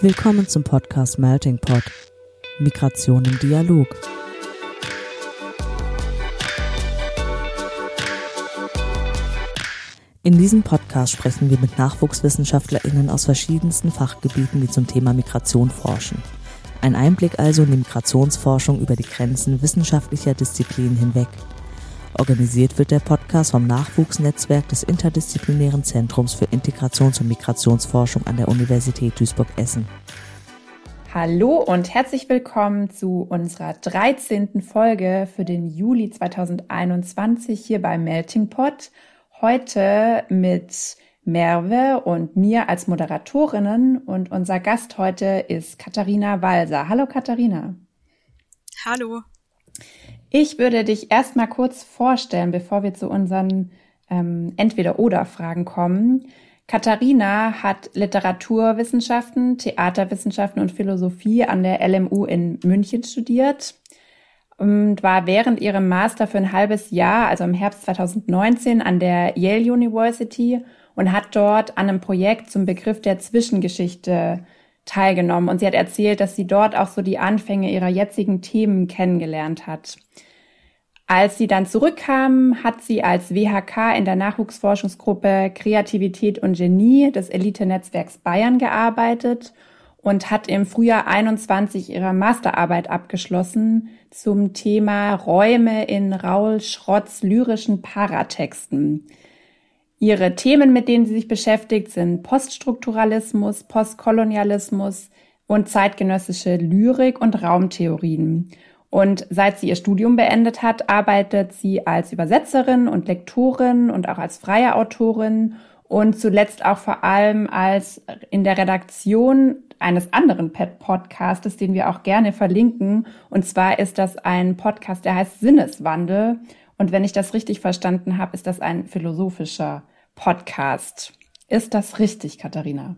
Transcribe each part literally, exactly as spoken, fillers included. Willkommen zum Podcast Melting Pot – Migration im Dialog. In diesem Podcast sprechen wir mit NachwuchswissenschaftlerInnen aus verschiedensten Fachgebieten, die zum Thema Migration forschen. Ein Einblick also in die Migrationsforschung über die Grenzen wissenschaftlicher Disziplinen hinweg. Organisiert wird der Podcast vom Nachwuchsnetzwerk des Interdisziplinären Zentrums für Integrations- und Migrationsforschung an der Universität Duisburg-Essen. Hallo und herzlich willkommen zu unserer dreizehnten Folge für den Juli zweitausendeinundzwanzig hier bei Melting Pot. Heute mit Merve und mir als Moderatorinnen und unser Gast heute ist Katharina Walser. Hallo Katharina. Hallo. Ich würde dich erstmal kurz vorstellen, bevor wir zu unseren ähm, Entweder-Oder-Fragen kommen. Katharina hat Literaturwissenschaften, Theaterwissenschaften und Philosophie an der L M U in München studiert und war während ihrem Master für ein halbes Jahr, also im Herbst zweitausendneunzehn, an der Yale University und hat dort an einem Projekt zum Begriff der Zwischengeschichte teilgenommen. Und sie hat erzählt, dass sie dort auch so die Anfänge ihrer jetzigen Themen kennengelernt hat. Als sie dann zurückkam, hat sie als W H K in der Nachwuchsforschungsgruppe Kreativität und Genie des Elite-Netzwerks Bayern gearbeitet und hat im Frühjahr einundzwanzig ihre Masterarbeit abgeschlossen zum Thema Räume in Raoul Schrotts lyrischen Paratexten. Ihre Themen, mit denen sie sich beschäftigt, sind Poststrukturalismus, Postkolonialismus und zeitgenössische Lyrik und Raumtheorien. Und seit sie ihr Studium beendet hat, arbeitet sie als Übersetzerin und Lektorin und auch als freie Autorin und zuletzt auch vor allem als in der Redaktion eines anderen Podcasts, den wir auch gerne verlinken. Und zwar ist das ein Podcast, der heißt Sinneswandel. Und wenn ich das richtig verstanden habe, ist das ein philosophischer Podcast. Ist das richtig, Katharina?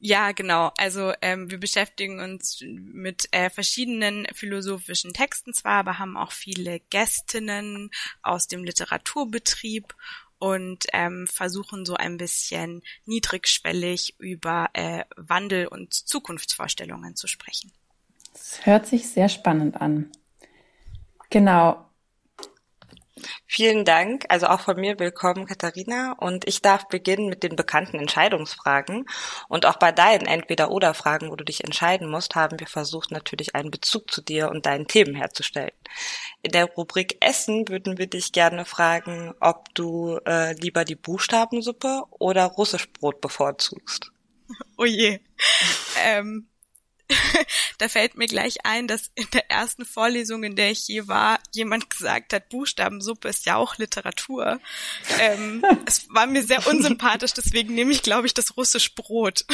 Ja, genau. Also ähm, wir beschäftigen uns mit äh, verschiedenen philosophischen Texten zwar, aber haben auch viele Gästinnen aus dem Literaturbetrieb und ähm, versuchen so ein bisschen niedrigschwellig über äh, Wandel und Zukunftsvorstellungen zu sprechen. Das hört sich sehr spannend an. Genau. Vielen Dank, also auch von mir willkommen, Katharina. Und ich darf beginnen mit den bekannten Entscheidungsfragen. Und auch bei deinen Entweder-Oder-Fragen, wo du dich entscheiden musst, haben wir versucht, natürlich einen Bezug zu dir und deinen Themen herzustellen. In der Rubrik Essen würden wir dich gerne fragen, ob du äh, lieber die Buchstabensuppe oder Russischbrot bevorzugst. Oh je. ähm. Da fällt mir gleich ein, dass in der ersten Vorlesung, in der ich je war, jemand gesagt hat, Buchstabensuppe ist ja auch Literatur. Ähm, es war mir sehr unsympathisch, deswegen nehme ich, glaube ich, das russische Brot.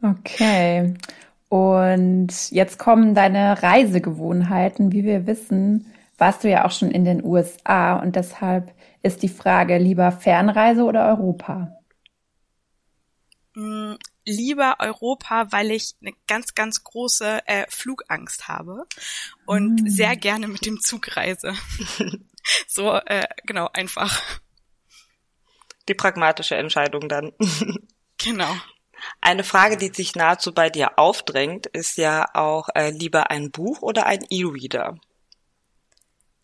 Okay. Und jetzt kommen deine Reisegewohnheiten. Wie wir wissen, warst du ja auch schon in den U S A und deshalb ist die Frage, lieber Fernreise oder Europa? Mm. Lieber Europa, weil ich eine ganz, ganz große äh, Flugangst habe und mm. sehr gerne mit dem Zug reise. so, äh, genau, einfach. Die pragmatische Entscheidung dann. Genau. Eine Frage, die sich nahezu bei dir aufdrängt, ist ja auch äh, lieber ein Buch oder ein E-Reader?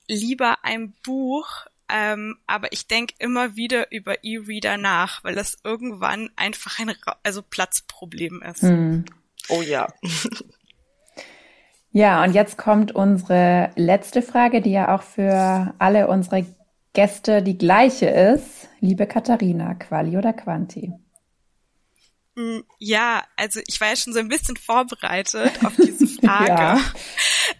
Lieber ein Buch. Ähm, aber ich denke immer wieder über E-Reader nach, weil das irgendwann einfach ein Ra- also Platzproblem ist. Hm. Oh ja. Ja, und jetzt kommt unsere letzte Frage, die ja auch für alle unsere Gäste die gleiche ist. Liebe Katharina, Quali oder Quanti? Ja, also ich war ja schon so ein bisschen vorbereitet auf diese Frage. Ja.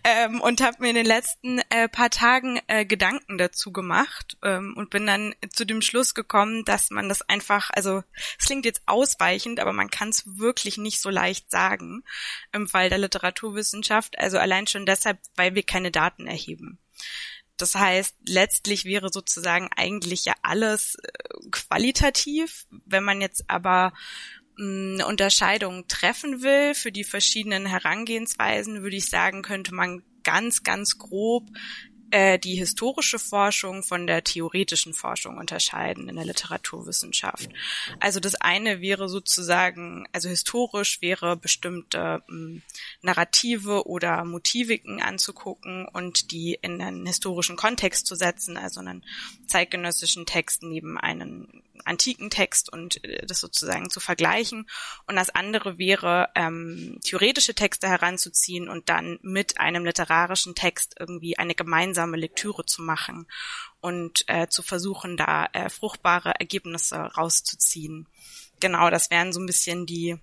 Ähm, und habe mir in den letzten äh, paar Tagen äh, Gedanken dazu gemacht ähm, und bin dann zu dem Schluss gekommen, dass man das einfach, also es klingt jetzt ausweichend, aber man kann es wirklich nicht so leicht sagen im Fall der Literaturwissenschaft, also allein schon deshalb, weil wir keine Daten erheben. Das heißt, letztlich wäre sozusagen eigentlich ja alles äh, qualitativ, wenn man jetzt aber eine Unterscheidung treffen will für die verschiedenen Herangehensweisen, würde ich sagen, könnte man ganz, ganz grob äh, die historische Forschung von der theoretischen Forschung unterscheiden in der Literaturwissenschaft. Also das eine wäre sozusagen, also historisch wäre bestimmte ähm, Narrative oder Motiviken anzugucken und die in einen historischen Kontext zu setzen, also einen zeitgenössischen Text neben einen antiken Text und das sozusagen zu vergleichen. Und das andere wäre, ähm, theoretische Texte heranzuziehen und dann mit einem literarischen Text irgendwie eine gemeinsame Lektüre zu machen und äh, zu versuchen, da äh, fruchtbare Ergebnisse rauszuziehen. Genau, das wären so ein bisschen die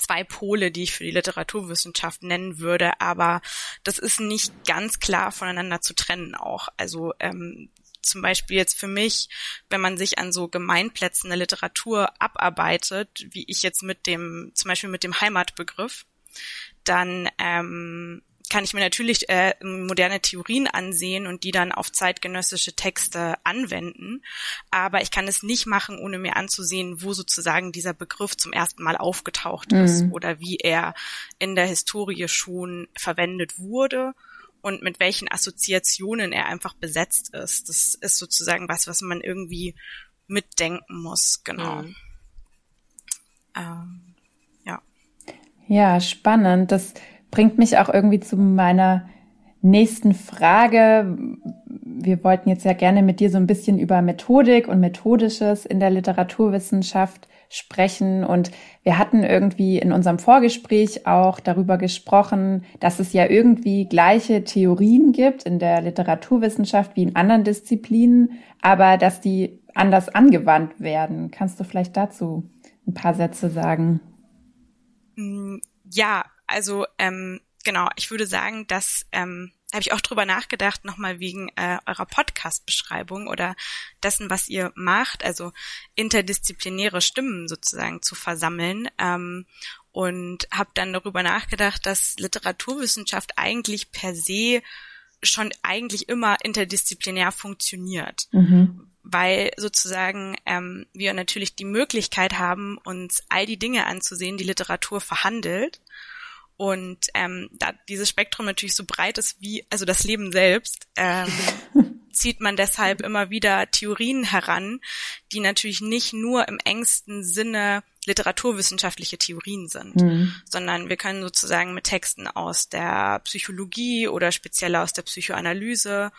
zwei Pole, die ich für die Literaturwissenschaft nennen würde, aber das ist nicht ganz klar voneinander zu trennen auch. Also ähm, zum Beispiel jetzt für mich, wenn man sich an so Gemeinplätzen der Literatur abarbeitet, wie ich jetzt mit dem, zum Beispiel mit dem Heimatbegriff, dann ähm, kann ich mir natürlich äh, moderne Theorien ansehen und die dann auf zeitgenössische Texte anwenden, aber ich kann es nicht machen, ohne mir anzusehen, wo sozusagen dieser Begriff zum ersten Mal aufgetaucht mhm. ist oder wie er in der Historie schon verwendet wurde. Und mit welchen Assoziationen er einfach besetzt ist. Das ist sozusagen was, was man irgendwie mitdenken muss, genau. Mhm. Ähm, ja. Ja, spannend. Das bringt mich auch irgendwie zu meiner nächsten Frage. Wir wollten jetzt ja gerne mit dir so ein bisschen über Methodik und Methodisches in der Literaturwissenschaft sprechen und wir hatten irgendwie in unserem Vorgespräch auch darüber gesprochen, dass es ja irgendwie gleiche Theorien gibt in der Literaturwissenschaft wie in anderen Disziplinen, aber dass die anders angewandt werden. Kannst du vielleicht dazu ein paar Sätze sagen? Ja, also ähm, genau, ich würde sagen, dass ähm da habe ich auch drüber nachgedacht, nochmal wegen äh, eurer Podcast-Beschreibung oder dessen, was ihr macht, also interdisziplinäre Stimmen sozusagen zu versammeln. Ähm, und habe dann darüber nachgedacht, dass Literaturwissenschaft eigentlich per se schon eigentlich immer interdisziplinär funktioniert. Mhm. Weil sozusagen ähm, wir natürlich die Möglichkeit haben, uns all die Dinge anzusehen, die Literatur verhandelt. Und ähm, da dieses Spektrum natürlich so breit ist wie, also das Leben selbst, ähm, zieht man deshalb immer wieder Theorien heran, die natürlich nicht nur im engsten Sinne literaturwissenschaftliche Theorien sind, mhm. sondern wir können sozusagen mit Texten aus der Psychologie oder speziell aus der Psychoanalyse,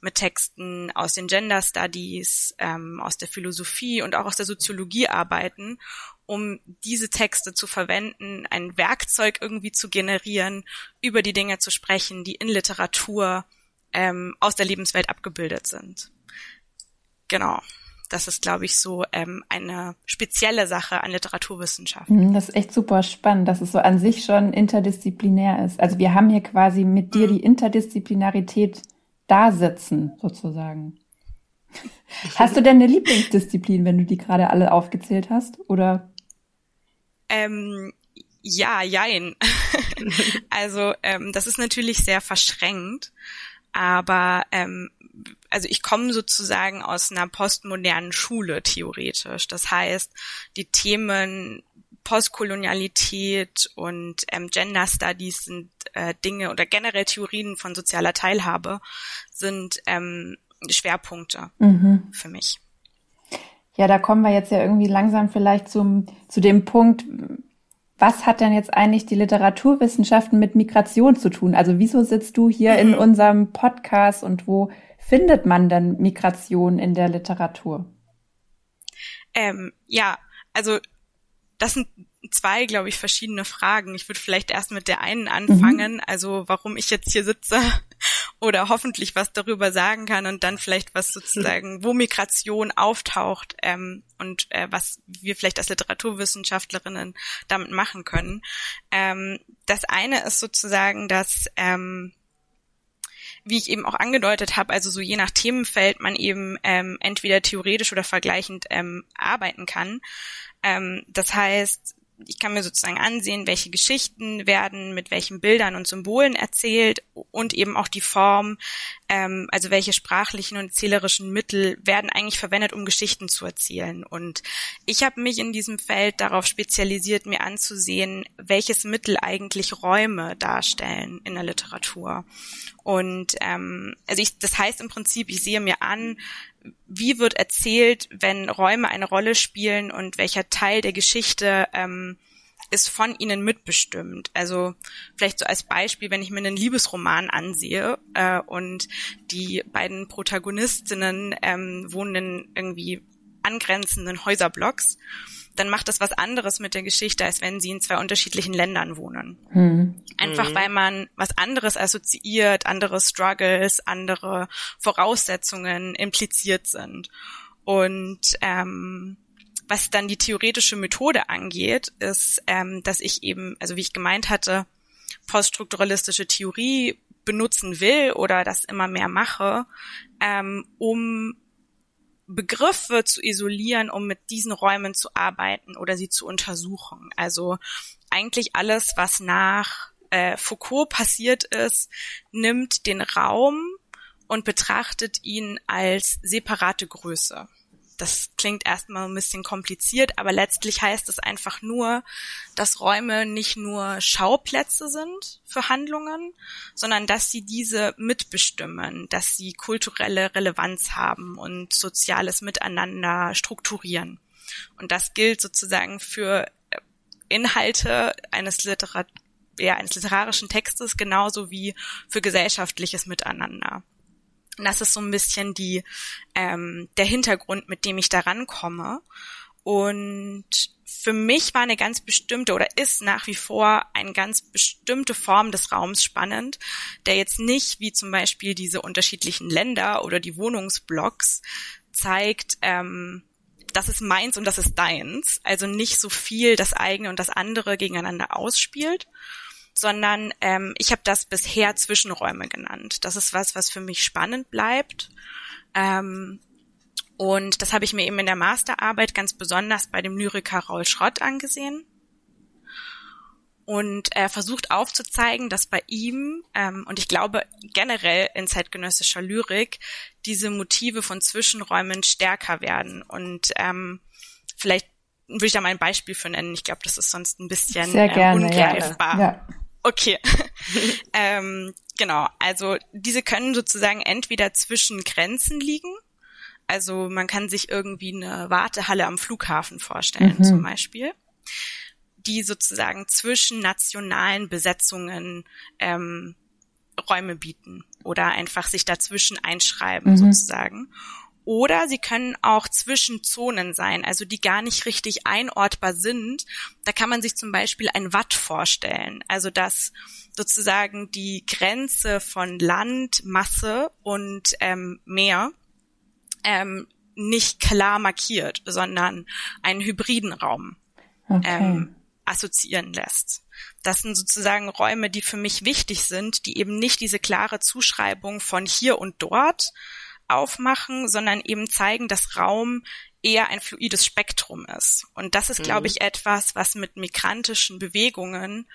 mit Texten aus den Gender Studies, ähm, aus der Philosophie und auch aus der Soziologie arbeiten, um diese Texte zu verwenden, ein Werkzeug irgendwie zu generieren, über die Dinge zu sprechen, die in Literatur ähm, aus der Lebenswelt abgebildet sind. Genau, das ist, glaube ich, so ähm, eine spezielle Sache an Literaturwissenschaft. Das ist echt super spannend, dass es so an sich schon interdisziplinär ist. Also wir haben hier quasi mit dir die Interdisziplinarität da sitzen, sozusagen. Hast du denn eine Lieblingsdisziplin, wenn du die gerade alle aufgezählt hast, oder? Ähm, ja, jein. Also ähm, das ist natürlich sehr verschränkt, aber ähm, also ich komme sozusagen aus einer postmodernen Schule theoretisch. Das heißt, die Themen Postkolonialität und ähm, Gender Studies sind äh, Dinge oder generell Theorien von sozialer Teilhabe sind ähm, Schwerpunkte mhm. für mich. Ja, da kommen wir jetzt ja irgendwie langsam vielleicht zum, zu dem Punkt, was hat denn jetzt eigentlich die Literaturwissenschaften mit Migration zu tun? Also wieso sitzt du hier mhm. in unserem Podcast und wo findet man denn Migration in der Literatur? Ähm, ja, also das sind zwei, glaube ich, verschiedene Fragen. Ich würde vielleicht erst mit der einen anfangen, mhm. also warum ich jetzt hier sitze oder hoffentlich was darüber sagen kann und dann vielleicht was sozusagen, wo Migration auftaucht ähm, und äh, was wir vielleicht als Literaturwissenschaftlerinnen damit machen können. Ähm, das eine ist sozusagen, dass, ähm, wie ich eben auch angedeutet habe, also so je nach Themenfeld man eben ähm, entweder theoretisch oder vergleichend ähm, arbeiten kann. Ähm, das heißt, ich kann mir sozusagen ansehen, welche Geschichten werden mit welchen Bildern und Symbolen erzählt und eben auch die Form, ähm, also welche sprachlichen und erzählerischen Mittel werden eigentlich verwendet, um Geschichten zu erzählen. Und ich habe mich in diesem Feld darauf spezialisiert, mir anzusehen, welches Mittel eigentlich Räume darstellen in der Literatur. Und ähm, also ich, das heißt im Prinzip, ich sehe mir an, wie wird erzählt, wenn Räume eine Rolle spielen und welcher Teil der Geschichte ähm, ist von ihnen mitbestimmt. Also vielleicht so als Beispiel, wenn ich mir einen Liebesroman ansehe äh, und die beiden Protagonistinnen ähm, wohnen in irgendwie angrenzenden Häuserblocks, dann macht das was anderes mit der Geschichte, als wenn sie in zwei unterschiedlichen Ländern wohnen. Hm. Einfach, weil man was anderes assoziiert, andere Struggles, andere Voraussetzungen impliziert sind. Und ähm, was dann die theoretische Methode angeht, ist, ähm, dass ich eben, also wie ich gemeint hatte, poststrukturalistische Theorie benutzen will oder das immer mehr mache, ähm, um Begriffe zu isolieren, um mit diesen Räumen zu arbeiten oder sie zu untersuchen. Also eigentlich alles, was nach äh, Foucault passiert ist, nimmt den Raum und betrachtet ihn als separate Größe. Das klingt erstmal ein bisschen kompliziert, aber letztlich heißt es einfach nur, dass Räume nicht nur Schauplätze sind für Handlungen, sondern dass sie diese mitbestimmen, dass sie kulturelle Relevanz haben und soziales Miteinander strukturieren. Und das gilt sozusagen für Inhalte eines Literat- ja, eines literarischen Textes genauso wie für gesellschaftliches Miteinander. Das ist so ein bisschen die ähm, der Hintergrund, mit dem ich da rankomme. Und für mich war eine ganz bestimmte oder ist nach wie vor eine ganz bestimmte Form des Raums spannend, der jetzt nicht wie zum Beispiel diese unterschiedlichen Länder oder die Wohnungsblocks zeigt, ähm, das ist meins und das ist deins. Also nicht so viel das eigene und das andere gegeneinander ausspielt, sondern ähm, ich habe das bisher Zwischenräume genannt. Das ist was, was für mich spannend bleibt. Ähm, und das habe ich mir eben in der Masterarbeit ganz besonders bei dem Lyriker Raoul Schrott angesehen und äh, versucht aufzuzeigen, dass bei ihm ähm, und ich glaube generell in zeitgenössischer Lyrik diese Motive von Zwischenräumen stärker werden. Und ähm, vielleicht würde ich da mal ein Beispiel für nennen. Ich glaube, das ist sonst ein bisschen Sehr gerne, äh, ungreifbar. Ja, ja. Okay, ähm, genau. Also diese können sozusagen entweder zwischen Grenzen liegen. Also man kann sich irgendwie eine Wartehalle am Flughafen vorstellen, mhm. zum Beispiel, die sozusagen zwischen nationalen Besetzungen ähm, Räume bieten oder einfach sich dazwischen einschreiben, mhm. sozusagen. Oder sie können auch Zwischenzonen sein, also die gar nicht richtig einortbar sind. Da kann man sich zum Beispiel ein Watt vorstellen, also dass sozusagen die Grenze von Land, Masse und ähm, Meer ähm, nicht klar markiert, sondern einen hybriden Raum okay. ähm, assoziieren lässt. Das sind sozusagen Räume, die für mich wichtig sind, die eben nicht diese klare Zuschreibung von hier und dort aufmachen, sondern eben zeigen, dass Raum eher ein fluides Spektrum ist. Und das ist, mhm. glaube ich, etwas, was mit migrantischen Bewegungen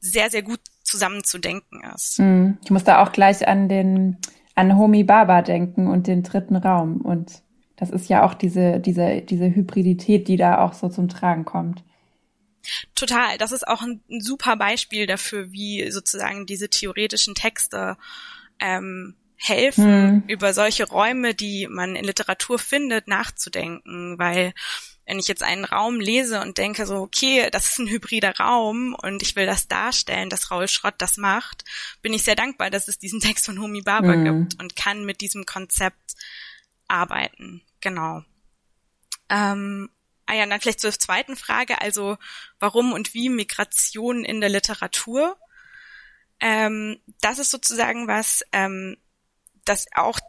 sehr, sehr gut zusammenzudenken ist. Mhm. Ich muss da auch gleich an den an Homi Bhabha denken und den dritten Raum. Und das ist ja auch diese diese diese Hybridität, die da auch so zum Tragen kommt. Total. Das ist auch ein, ein super Beispiel dafür, wie sozusagen diese theoretischen Texte ähm, helfen, hm. über solche Räume, die man in Literatur findet, nachzudenken, weil wenn ich jetzt einen Raum lese und denke so, okay, das ist ein hybrider Raum und ich will das darstellen, dass Raoul Schrott das macht, bin ich sehr dankbar, dass es diesen Text von Homi Bhabha hm. gibt und kann mit diesem Konzept arbeiten. Genau. Ähm, ah ja, dann vielleicht zur zweiten Frage, also warum und wie Migration in der Literatur? Ähm, das ist sozusagen was, ähm, das auch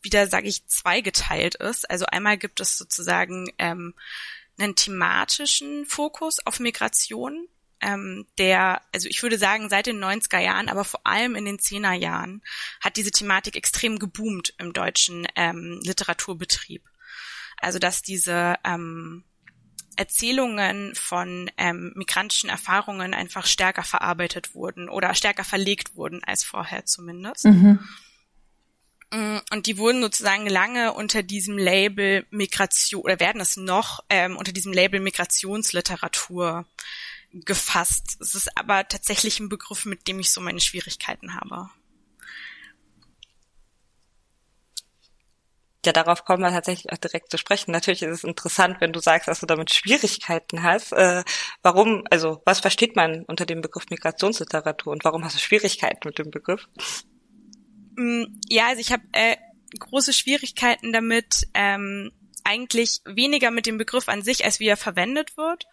wieder, sage ich, zweigeteilt ist. Also einmal gibt es sozusagen ähm, einen thematischen Fokus auf Migration, ähm, der, also ich würde sagen, seit den neunziger Jahren, aber vor allem in den zehner Jahren, hat diese Thematik extrem geboomt im deutschen ähm, Literaturbetrieb. Also dass diese ähm, Erzählungen von ähm, migrantischen Erfahrungen einfach stärker verarbeitet wurden oder stärker verlegt wurden als vorher zumindest. Mhm. Und die wurden sozusagen lange unter diesem Label Migration, oder werden es noch ähm, unter diesem Label Migrationsliteratur gefasst. Es ist aber tatsächlich ein Begriff, mit dem ich so meine Schwierigkeiten habe. Ja, darauf kommen wir tatsächlich auch direkt zu sprechen. Natürlich ist es interessant, wenn du sagst, dass du damit Schwierigkeiten hast. Äh, warum, also was versteht man unter dem Begriff Migrationsliteratur und warum hast du Schwierigkeiten mit dem Begriff? Ja, also ich habe äh, große Schwierigkeiten damit, ähm, eigentlich weniger mit dem Begriff an sich, als wie er verwendet wird.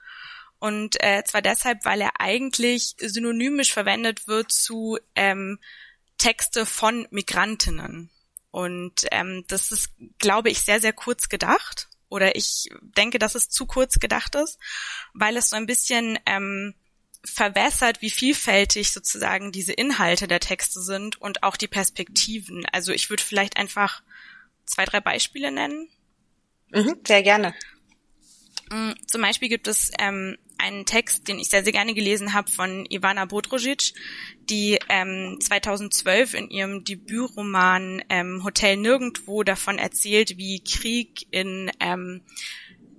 Und äh, zwar deshalb, weil er eigentlich synonymisch verwendet wird zu ähm, Texte von Migrantinnen. Und ähm, das ist, glaube ich, sehr, sehr kurz gedacht. Oder ich denke, dass es zu kurz gedacht ist, weil es so ein bisschen ähm, verwässert, wie vielfältig sozusagen diese Inhalte der Texte sind und auch die Perspektiven. Also ich würde vielleicht einfach zwei, drei Beispiele nennen. Mhm, sehr gerne. Zum Beispiel gibt es ähm, einen Text, den ich sehr, sehr gerne gelesen habe von Ivana Bodrošić, die ähm, zweitausendzwölf in ihrem Debütroman ähm, Hotel Nirgendwo davon erzählt, wie Krieg in, ähm,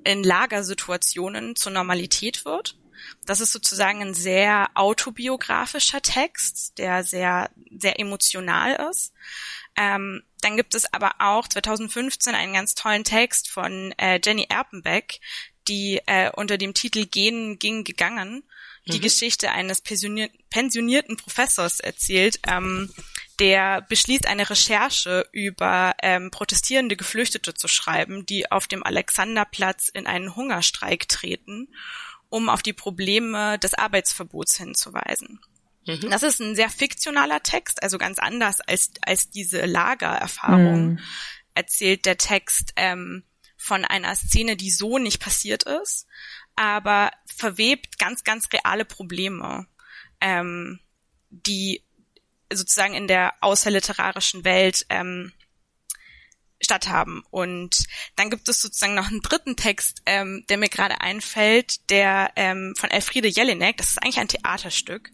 in Lagersituationen zur Normalität wird. Das ist sozusagen ein sehr autobiografischer Text, der sehr, sehr emotional ist. Ähm, dann gibt es aber auch zweitausendfünfzehn einen ganz tollen Text von äh, Jenny Erpenbeck, die äh, unter dem Titel Gehen, ging, gegangen die mhm. Geschichte eines pensionier- pensionierten Professors erzählt, ähm, der beschließt, eine Recherche über ähm, protestierende Geflüchtete zu schreiben, die auf dem Alexanderplatz in einen Hungerstreik treten, um auf die Probleme des Arbeitsverbots hinzuweisen. Mhm. Das ist ein sehr fiktionaler Text, also ganz anders als als diese Lagererfahrung. Mhm. Erzählt der Text ähm, von einer Szene, die so nicht passiert ist, aber verwebt ganz, ganz reale Probleme, ähm, die sozusagen in der außerliterarischen Welt ähm, statthaben. Und dann gibt es sozusagen noch einen dritten Text, ähm, der mir gerade einfällt, der ähm, von Elfriede Jelinek, das ist eigentlich ein Theaterstück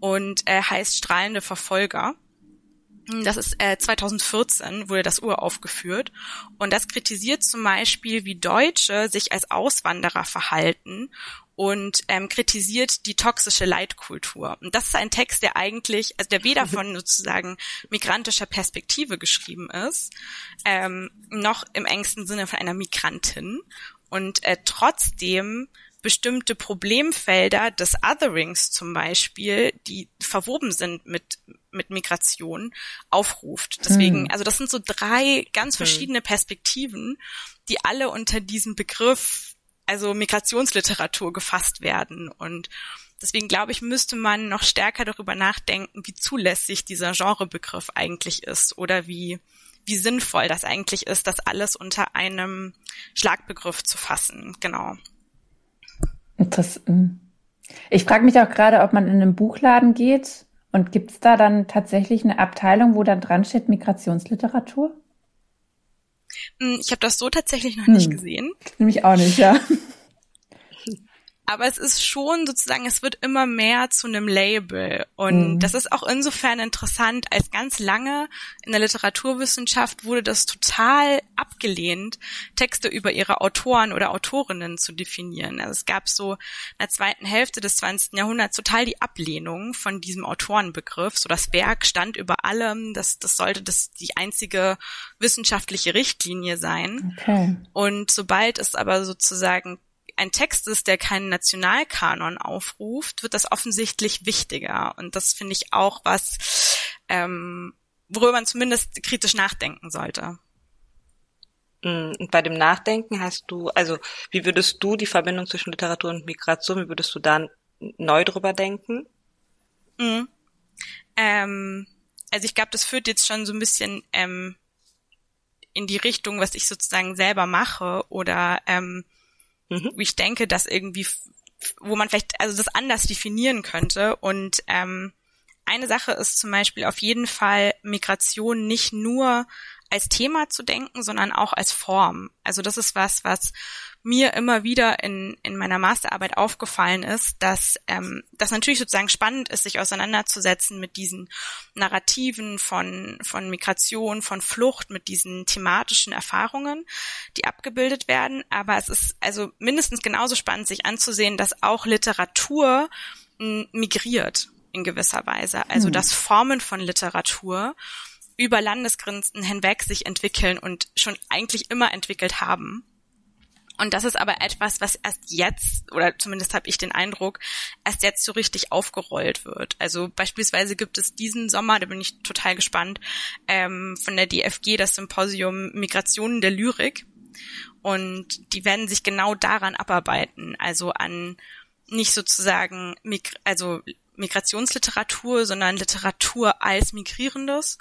und äh, heißt Strahlende Verfolger. Das ist äh, zweitausendvierzehn wurde das uraufgeführt und das kritisiert zum Beispiel, wie Deutsche sich als Auswanderer verhalten und ähm, kritisiert die toxische Leitkultur. Und das ist ein Text, der eigentlich, also der weder von sozusagen migrantischer Perspektive geschrieben ist, ähm, noch im engsten Sinne von einer Migrantin und äh, trotzdem bestimmte Problemfelder des Otherings zum Beispiel, die verwoben sind mit mit Migration, aufruft. Deswegen, hm. also das sind so drei ganz verschiedene Perspektiven, die alle unter diesem Begriff, also Migrationsliteratur, gefasst werden. Und deswegen, glaube ich, müsste man noch stärker darüber nachdenken, wie zulässig dieser Genrebegriff eigentlich ist oder wie wie sinnvoll das eigentlich ist, das alles unter einem Schlagbegriff zu fassen. Genau. Interessant. Ich frage mich auch gerade, ob man in einen Buchladen geht und gibt es da dann tatsächlich eine Abteilung, wo dann dran steht Migrationsliteratur? Ich habe das so tatsächlich noch hm. nicht gesehen. Nämlich auch nicht, ja. Aber es ist schon sozusagen, es wird immer mehr zu einem Label. Und mhm. das ist auch insofern interessant, als ganz lange in der Literaturwissenschaft wurde das total abgelehnt, Texte über ihre Autoren oder Autorinnen zu definieren. Also es gab so in der zweiten Hälfte des zwanzigsten Jahrhunderts total die Ablehnung von diesem Autorenbegriff. So das Werk stand über allem, das, das sollte das die einzige wissenschaftliche Richtlinie sein. Okay. Und sobald es aber sozusagen ein Text ist, der keinen Nationalkanon aufruft, wird das offensichtlich wichtiger. Und das finde ich auch was, ähm, worüber man zumindest kritisch nachdenken sollte. Und bei dem Nachdenken hast du, also wie würdest du die Verbindung zwischen Literatur und Migration, wie würdest du da neu drüber denken? Mhm. Ähm, also ich glaube, das führt jetzt schon so ein bisschen ähm, in die Richtung, was ich sozusagen selber mache oder ähm, Mhm. ich denke, dass irgendwie, wo man vielleicht also das anders definieren könnte. Und ähm, eine Sache ist zum Beispiel auf jeden Fall Migration nicht nur als Thema zu denken, sondern auch als Form. Also das ist was, was mir immer wieder in in meiner Masterarbeit aufgefallen ist, dass ähm, das natürlich sozusagen spannend ist, sich auseinanderzusetzen mit diesen Narrativen von von Migration, von Flucht, mit diesen thematischen Erfahrungen, die abgebildet werden. Aber es ist also mindestens genauso spannend, sich anzusehen, dass auch Literatur m- migriert in gewisser Weise. Also dass Formen von Literatur über Landesgrenzen hinweg sich entwickeln und schon eigentlich immer entwickelt haben. Und das ist aber etwas, was erst jetzt, oder zumindest habe ich den Eindruck, erst jetzt so richtig aufgerollt wird. Also beispielsweise gibt es diesen Sommer, da bin ich total gespannt, ähm, von der D F G das Symposium Migrationen der Lyrik. Und die werden sich genau daran abarbeiten, also an nicht sozusagen Mig- also Migrationsliteratur, sondern Literatur als Migrierendes.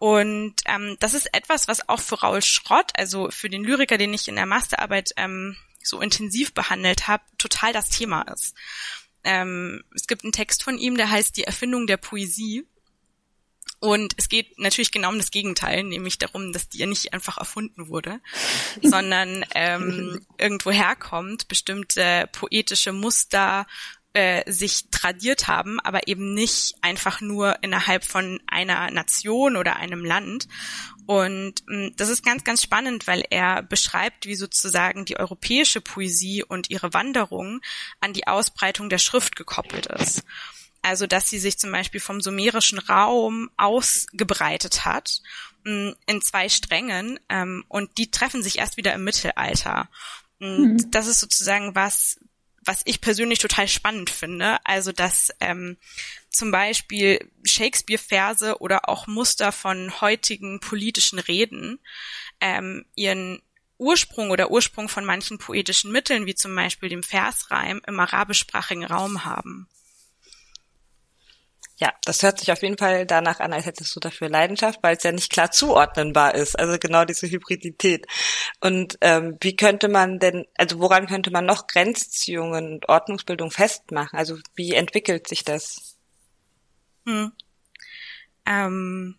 Und ähm, das ist etwas, was auch für Raoul Schrott, also für den Lyriker, den ich in der Masterarbeit ähm, so intensiv behandelt habe, total das Thema ist. Ähm, es gibt einen Text von ihm, der heißt Die Erfindung der Poesie. Und es geht natürlich genau um das Gegenteil, nämlich darum, dass die ja nicht einfach erfunden wurde, sondern ähm, irgendwo herkommt, bestimmte poetische Muster sich tradiert haben, aber eben nicht einfach nur innerhalb von einer Nation oder einem Land. Und das ist ganz, ganz spannend, weil er beschreibt, wie sozusagen die europäische Poesie und ihre Wanderung an die Ausbreitung der Schrift gekoppelt ist. Also, dass sie sich zum Beispiel vom sumerischen Raum ausgebreitet hat in zwei Strängen, und die treffen sich erst wieder im Mittelalter. Und das ist sozusagen was, was ich persönlich total spannend finde, also dass ähm, zum Beispiel Shakespeare-Verse oder auch Muster von heutigen politischen Reden ähm, ihren Ursprung oder Ursprung von manchen poetischen Mitteln, wie zum Beispiel dem Versreim, im arabischsprachigen Raum haben. Ja, das hört sich auf jeden Fall danach an, als hättest du dafür Leidenschaft, weil es ja nicht klar zuordnenbar ist, also genau diese Hybridität. Und ähm, wie könnte man denn, also woran könnte man noch Grenzziehungen und Ordnungsbildung festmachen? Also wie entwickelt sich das? Hm. Ähm,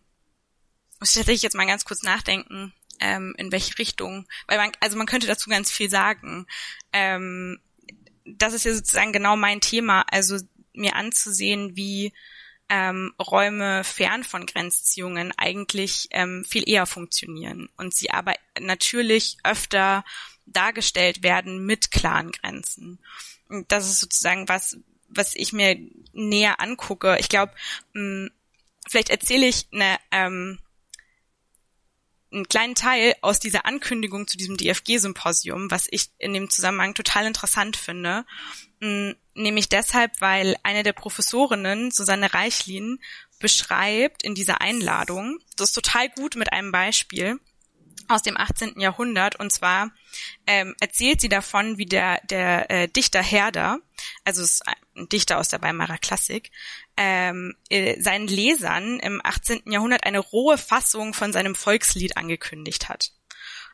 muss ich tatsächlich jetzt mal ganz kurz nachdenken, ähm, in welche Richtung, weil man, also man könnte dazu ganz viel sagen. Ähm, das ist ja sozusagen genau mein Thema, also mir anzusehen, wie Ähm, Räume fern von Grenzziehungen eigentlich ähm, viel eher funktionieren und sie aber natürlich öfter dargestellt werden mit klaren Grenzen. Und das ist sozusagen was, was ich mir näher angucke. Ich glaube, vielleicht erzähle ich eine, ähm, einen kleinen Teil aus dieser Ankündigung zu diesem D F G-Symposium, was ich in dem Zusammenhang total interessant finde. Nämlich deshalb, weil eine der Professorinnen, Susanne Reichlin, beschreibt in dieser Einladung, das ist total gut mit einem Beispiel aus dem achtzehnten Jahrhundert, und zwar ähm, erzählt sie davon, wie der, der äh, Dichter Herder, also ein Dichter aus der Weimarer Klassik, ähm, äh, seinen Lesern im achtzehnten Jahrhundert eine rohe Fassung von seinem Volkslied angekündigt hat.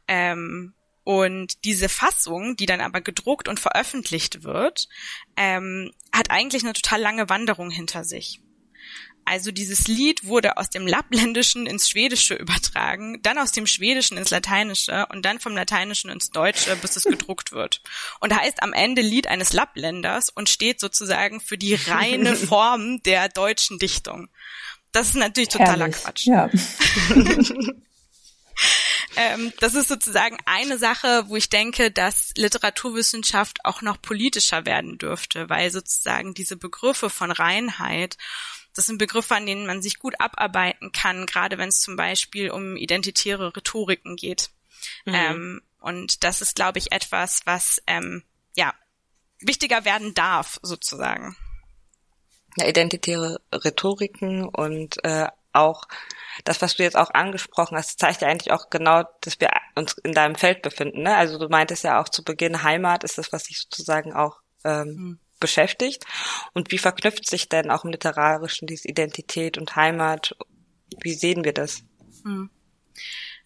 Ähm, Und diese Fassung, die dann aber gedruckt und veröffentlicht wird, ähm, hat eigentlich eine total lange Wanderung hinter sich. Also dieses Lied wurde aus dem Lappländischen ins Schwedische übertragen, dann aus dem Schwedischen ins Lateinische und dann vom Lateinischen ins Deutsche, bis es gedruckt wird. Und heißt am Ende Lied eines Lappländers und steht sozusagen für die reine Form der deutschen Dichtung. Das ist natürlich totaler Quatsch. Ja. Ähm, das ist sozusagen eine Sache, wo ich denke, dass Literaturwissenschaft auch noch politischer werden dürfte, weil sozusagen diese Begriffe von Reinheit, das sind Begriffe, an denen man sich gut abarbeiten kann, gerade wenn es zum Beispiel um identitäre Rhetoriken geht. Mhm. Ähm, und das ist, glaube ich, etwas, was ähm, ja wichtiger werden darf, sozusagen. Ja, identitäre Rhetoriken und äh auch das, was du jetzt auch angesprochen hast, zeigt ja eigentlich auch genau, dass wir uns in deinem Feld befinden, ne? Also du meintest ja auch zu Beginn, Heimat ist das, was dich sozusagen auch ähm, mhm. beschäftigt. Und wie verknüpft sich denn auch im Literarischen diese Identität und Heimat? Wie sehen wir das? Mhm.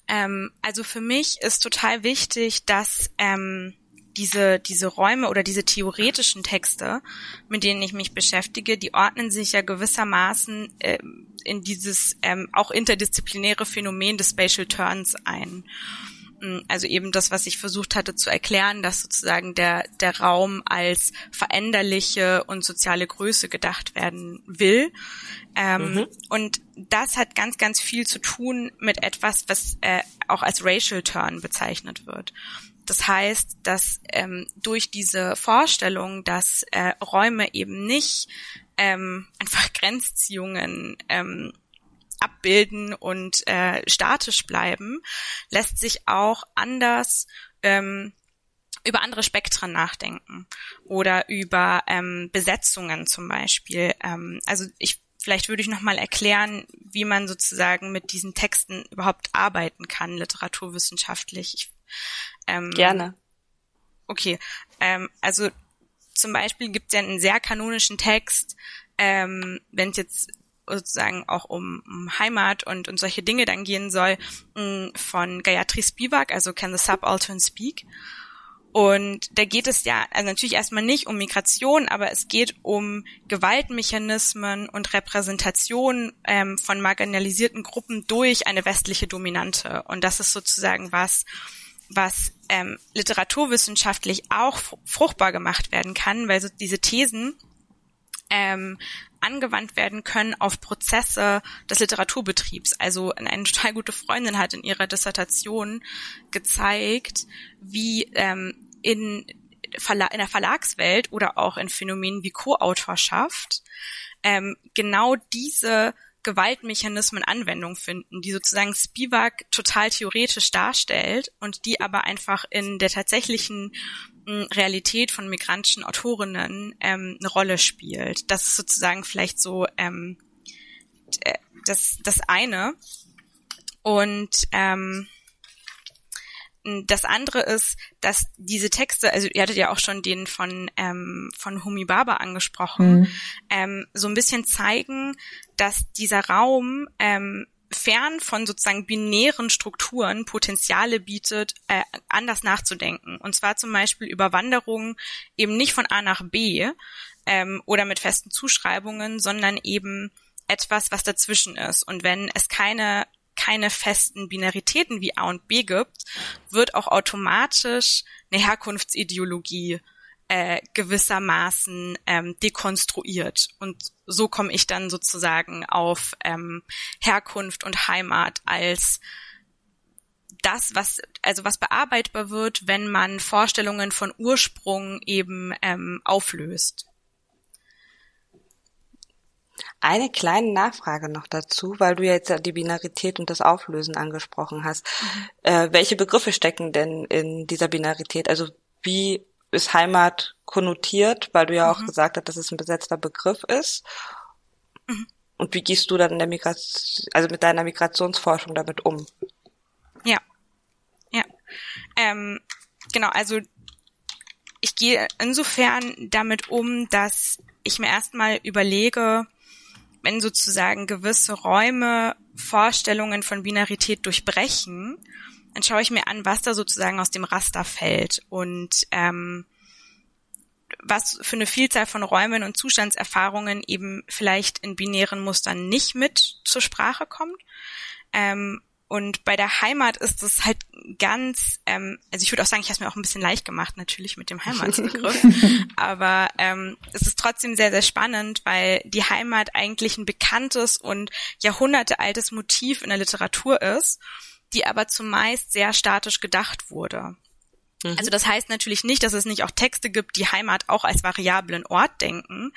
Ähm, also für mich ist total wichtig, dass ähm, diese, diese Räume oder diese theoretischen Texte, mit denen ich mich beschäftige, die ordnen sich ja gewissermaßen äh, in dieses ähm, auch interdisziplinäre Phänomen des Spatial Turns ein. Also eben das, was ich versucht hatte zu erklären, dass sozusagen der, der Raum als veränderliche und soziale Größe gedacht werden will. Ähm, mhm. Und das hat ganz, ganz viel zu tun mit etwas, was äh, auch als Racial Turn bezeichnet wird. Das heißt, dass ähm, durch diese Vorstellung, dass äh, Räume eben nicht ähm, einfach Grenzziehungen ähm, abbilden und äh, statisch bleiben, lässt sich auch anders ähm, über andere Spektren nachdenken oder über ähm, Besetzungen zum Beispiel. Ähm, also ich Vielleicht würde ich nochmal erklären, wie man sozusagen mit diesen Texten überhaupt arbeiten kann, literaturwissenschaftlich. Ich, ähm, Gerne. Okay, ähm, also zum Beispiel gibt es ja einen sehr kanonischen Text, ähm, wenn es jetzt sozusagen auch um, um Heimat und, und solche Dinge dann gehen soll, mh, von Gayatri Spivak, also Can the Subaltern Speak. Und da geht es ja also natürlich erstmal nicht um Migration, aber es geht um Gewaltmechanismen und Repräsentation ähm, von marginalisierten Gruppen durch eine westliche Dominante. Und das ist sozusagen was, was ähm, literaturwissenschaftlich auch fruchtbar gemacht werden kann, weil so diese Thesen ähm, angewandt werden können auf Prozesse des Literaturbetriebs. Also eine total gute Freundin hat in ihrer Dissertation gezeigt, wie ähm, in, Verla- in der Verlagswelt oder auch in Phänomenen wie Co-Autorschaft ähm, genau diese Gewaltmechanismen Anwendung finden, die sozusagen Spivak total theoretisch darstellt und die aber einfach in der tatsächlichen Realität von migrantischen Autorinnen ähm, eine Rolle spielt. Das ist sozusagen vielleicht so ähm, das, das eine. Und ähm, das andere ist, dass diese Texte, also ihr hattet ja auch schon den von ähm, von Homi Bhabha angesprochen, mhm. ähm, so ein bisschen zeigen, dass dieser Raum ähm, fern von sozusagen binären Strukturen Potenziale bietet, äh, anders nachzudenken. Und zwar zum Beispiel über Wanderungen eben nicht von A nach B ähm, oder mit festen Zuschreibungen, sondern eben etwas, was dazwischen ist. Und wenn es keine keine festen Binaritäten wie A und B gibt, wird auch automatisch eine Herkunftsideologie äh, gewissermaßen ähm, dekonstruiert. Und so komme ich dann sozusagen auf ähm, Herkunft und Heimat als das, was also was bearbeitbar wird, wenn man Vorstellungen von Ursprung eben ähm, auflöst. Eine kleine Nachfrage noch dazu, weil du jetzt die Binarität und das Auflösen angesprochen hast. Mhm. Äh, welche Begriffe stecken denn in dieser Binarität? Also wie ist Heimat konnotiert, weil du ja auch mhm. gesagt hast, dass es ein besetzter Begriff ist? Mhm. Und wie gehst du dann in der Migration, also mit deiner Migrationsforschung damit um? Ja, ja, ähm, genau. Also ich gehe insofern damit um, dass ich mir erstmal überlege, wenn sozusagen gewisse Räume Vorstellungen von Binarität durchbrechen, dann schaue ich mir an, was da sozusagen aus dem Raster fällt und ähm, was für eine Vielzahl von Räumen und Zustandserfahrungen eben vielleicht in binären Mustern nicht mit zur Sprache kommt. Ähm, und bei der Heimat ist es halt ganz, ähm, also ich würde auch sagen, ich habe es mir auch ein bisschen leicht gemacht natürlich mit dem Heimatsbegriff, aber ähm, es ist trotzdem sehr, sehr spannend, weil die Heimat eigentlich ein bekanntes und jahrhundertealtes Motiv in der Literatur ist, die aber zumeist sehr statisch gedacht wurde. Mhm. Also das heißt natürlich nicht, dass es nicht auch Texte gibt, die Heimat auch als variablen Ort denken,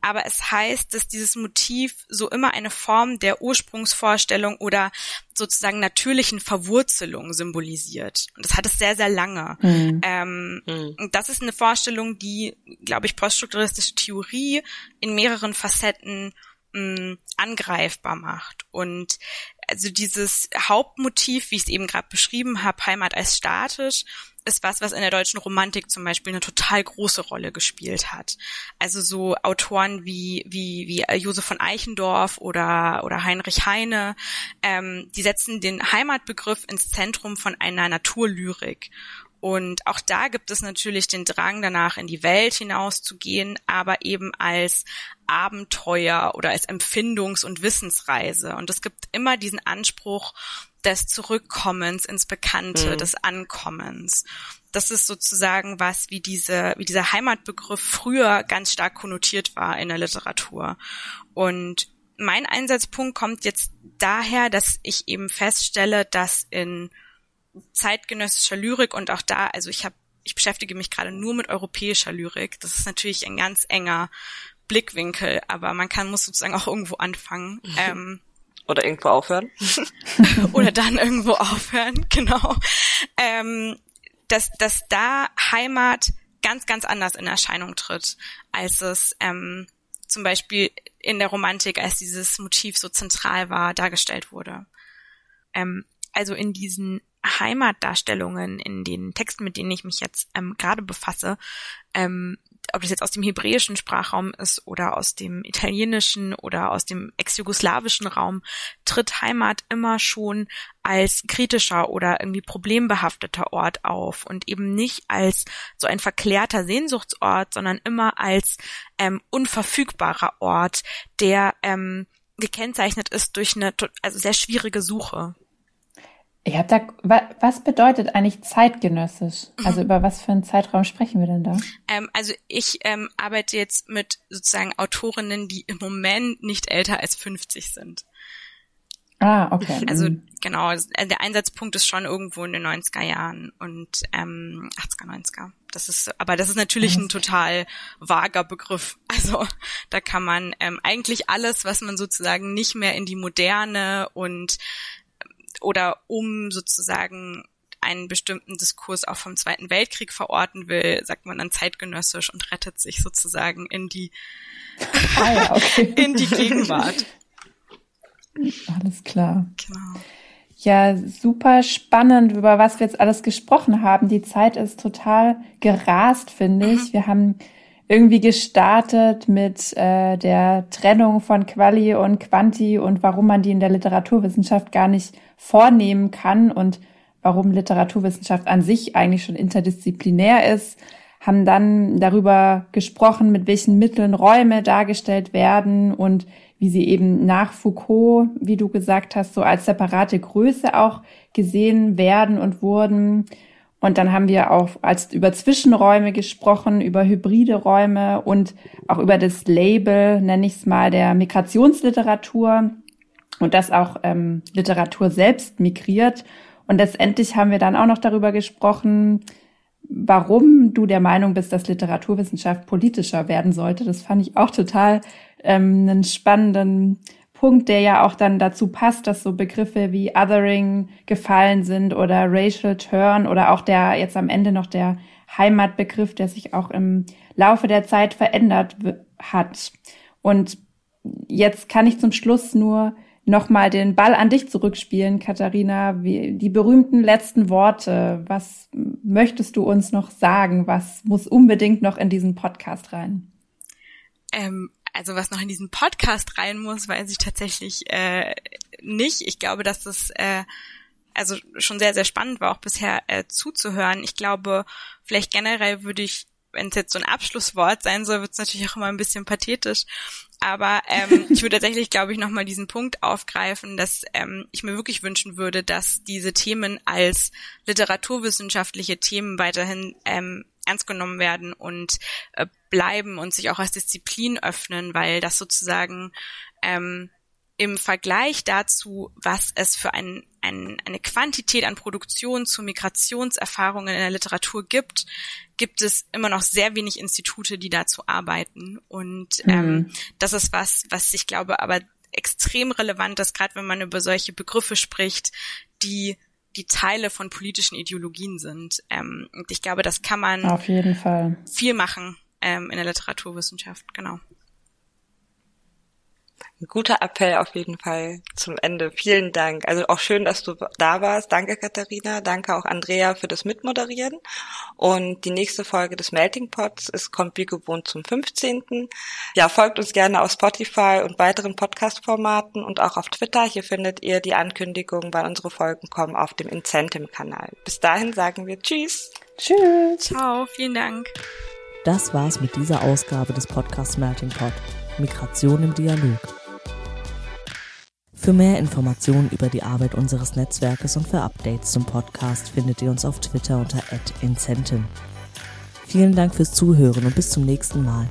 aber es heißt, dass dieses Motiv so immer eine Form der Ursprungsvorstellung oder sozusagen natürlichen Verwurzelung symbolisiert. Und das hat es sehr, sehr lange. Mhm. Ähm, mhm. Das ist eine Vorstellung, die, glaube ich, poststrukturalistische Theorie in mehreren Facetten mh, angreifbar macht. Und also dieses Hauptmotiv, wie ich es eben gerade beschrieben habe, Heimat als statisch, ist was, was in der deutschen Romantik zum Beispiel eine total große Rolle gespielt hat. Also so Autoren wie wie wie Josef von Eichendorff oder oder Heinrich Heine, ähm, die setzen den Heimatbegriff ins Zentrum von einer Naturlyrik. Und auch da gibt es natürlich den Drang danach, in die Welt hinauszugehen, aber eben als Abenteuer oder als Empfindungs- und Wissensreise. Und es gibt immer diesen Anspruch des Zurückkommens ins Bekannte, mhm. des Ankommens. Das ist sozusagen was, wie, diese, wie dieser Heimatbegriff früher ganz stark konnotiert war in der Literatur. Und mein Einsatzpunkt kommt jetzt daher, dass ich eben feststelle, dass in zeitgenössischer Lyrik und auch da, also ich habe, ich beschäftige mich gerade nur mit europäischer Lyrik. Das ist natürlich ein ganz enger Blickwinkel, aber man kann muss sozusagen auch irgendwo anfangen. Ähm, oder irgendwo aufhören. Oder dann irgendwo aufhören, genau. Ähm, dass, dass da Heimat ganz, ganz anders in Erscheinung tritt, als es ähm, zum Beispiel in der Romantik, als dieses Motiv so zentral war, dargestellt wurde. Ähm, also in diesen Heimatdarstellungen, in den Texten, mit denen ich mich jetzt ähm, gerade befasse, ähm, ob das jetzt aus dem hebräischen Sprachraum ist oder aus dem italienischen oder aus dem ex-jugoslawischen Raum, tritt Heimat immer schon als kritischer oder irgendwie problembehafteter Ort auf und eben nicht als so ein verklärter Sehnsuchtsort, sondern immer als ähm, unverfügbarer Ort, der ähm, gekennzeichnet ist durch eine also sehr schwierige Suche. Ich habe da, wa, was bedeutet eigentlich zeitgenössisch? Also über was für einen Zeitraum sprechen wir denn da? Ähm, also ich ähm, arbeite jetzt mit sozusagen Autorinnen, die im Moment nicht älter als fünfzig sind. Ah, okay. Also genau, der Einsatzpunkt ist schon irgendwo in den neunziger Jahren und ähm, achtziger, neunziger. Das ist, aber das ist natürlich ein total vager Begriff. Also da kann man ähm, eigentlich alles, was man sozusagen nicht mehr in die Moderne und oder um sozusagen einen bestimmten Diskurs auch vom Zweiten Weltkrieg verorten will, sagt man dann zeitgenössisch und rettet sich sozusagen in die, ah, ja, okay. in die Gegenwart. Alles klar. Genau. Ja, super spannend, über was wir jetzt alles gesprochen haben. Die Zeit ist total gerast, finde mhm. ich. Wir haben irgendwie gestartet mit äh, der Trennung von Quali und Quanti und warum man die in der Literaturwissenschaft gar nicht vornehmen kann und warum Literaturwissenschaft an sich eigentlich schon interdisziplinär ist, haben dann darüber gesprochen, mit welchen Mitteln Räume dargestellt werden und wie sie eben nach Foucault, wie du gesagt hast, so als separate Größe auch gesehen werden und wurden. Und dann haben wir auch als über Zwischenräume gesprochen, über hybride Räume und auch über das Label, nenne ich es mal, der Migrationsliteratur und dass auch ähm, Literatur selbst migriert. Und letztendlich haben wir dann auch noch darüber gesprochen, warum du der Meinung bist, dass Literaturwissenschaft politischer werden sollte. Das fand ich auch total ähm, einen spannenden Punkt, der ja auch dann dazu passt, dass so Begriffe wie Othering gefallen sind oder Racial Turn oder auch der jetzt am Ende noch der Heimatbegriff, der sich auch im Laufe der Zeit verändert w- hat. Und jetzt kann ich zum Schluss nur nochmal den Ball an dich zurückspielen, Katharina. Wie, die berühmten letzten Worte. Was möchtest du uns noch sagen? Was muss unbedingt noch in diesen Podcast rein? Ähm. Also was noch in diesen Podcast rein muss, weiß ich tatsächlich äh, nicht. Ich glaube, dass das äh, also schon sehr, sehr spannend war, auch bisher äh, zuzuhören. Ich glaube, vielleicht generell würde ich, wenn es jetzt so ein Abschlusswort sein soll, wird es natürlich auch immer ein bisschen pathetisch. Aber ähm, ich würde tatsächlich, glaube ich, nochmal diesen Punkt aufgreifen, dass ähm, ich mir wirklich wünschen würde, dass diese Themen als literaturwissenschaftliche Themen weiterhin ähm, ernst genommen werden und äh, bleiben und sich auch als Disziplin öffnen, weil das sozusagen ähm, im Vergleich dazu, was es für ein, ein, eine Quantität an Produktion zu Migrationserfahrungen in der Literatur gibt, gibt es immer noch sehr wenig Institute, die dazu arbeiten. Und ähm, mhm. das ist was, was ich glaube, aber extrem relevant ist, gerade wenn man über solche Begriffe spricht, die die Teile von politischen Ideologien sind. Ähm, und ich glaube, das kann man auf jeden Fall viel machen ähm, in der Literaturwissenschaft, genau. ein guter Appell auf jeden Fall zum Ende. Vielen Dank. Also auch schön, dass du da warst. Danke, Katharina. Danke auch, Andrea, für das Mitmoderieren. Und die nächste Folge des Melting Pots ist, kommt wie gewohnt zum fünfzehnten Ja, folgt uns gerne auf Spotify und weiteren Podcast-Formaten und auch auf Twitter. Hier findet ihr die Ankündigung, wann unsere Folgen kommen, auf dem Incentim-Kanal. Bis dahin sagen wir Tschüss. Tschüss. Ciao, vielen Dank. Das war's mit dieser Ausgabe des Podcasts Melting Pot. Migration im Dialog. Für mehr Informationen über die Arbeit unseres Netzwerkes und für Updates zum Podcast findet ihr uns auf Twitter unter at Incentim. Vielen Dank fürs Zuhören und bis zum nächsten Mal.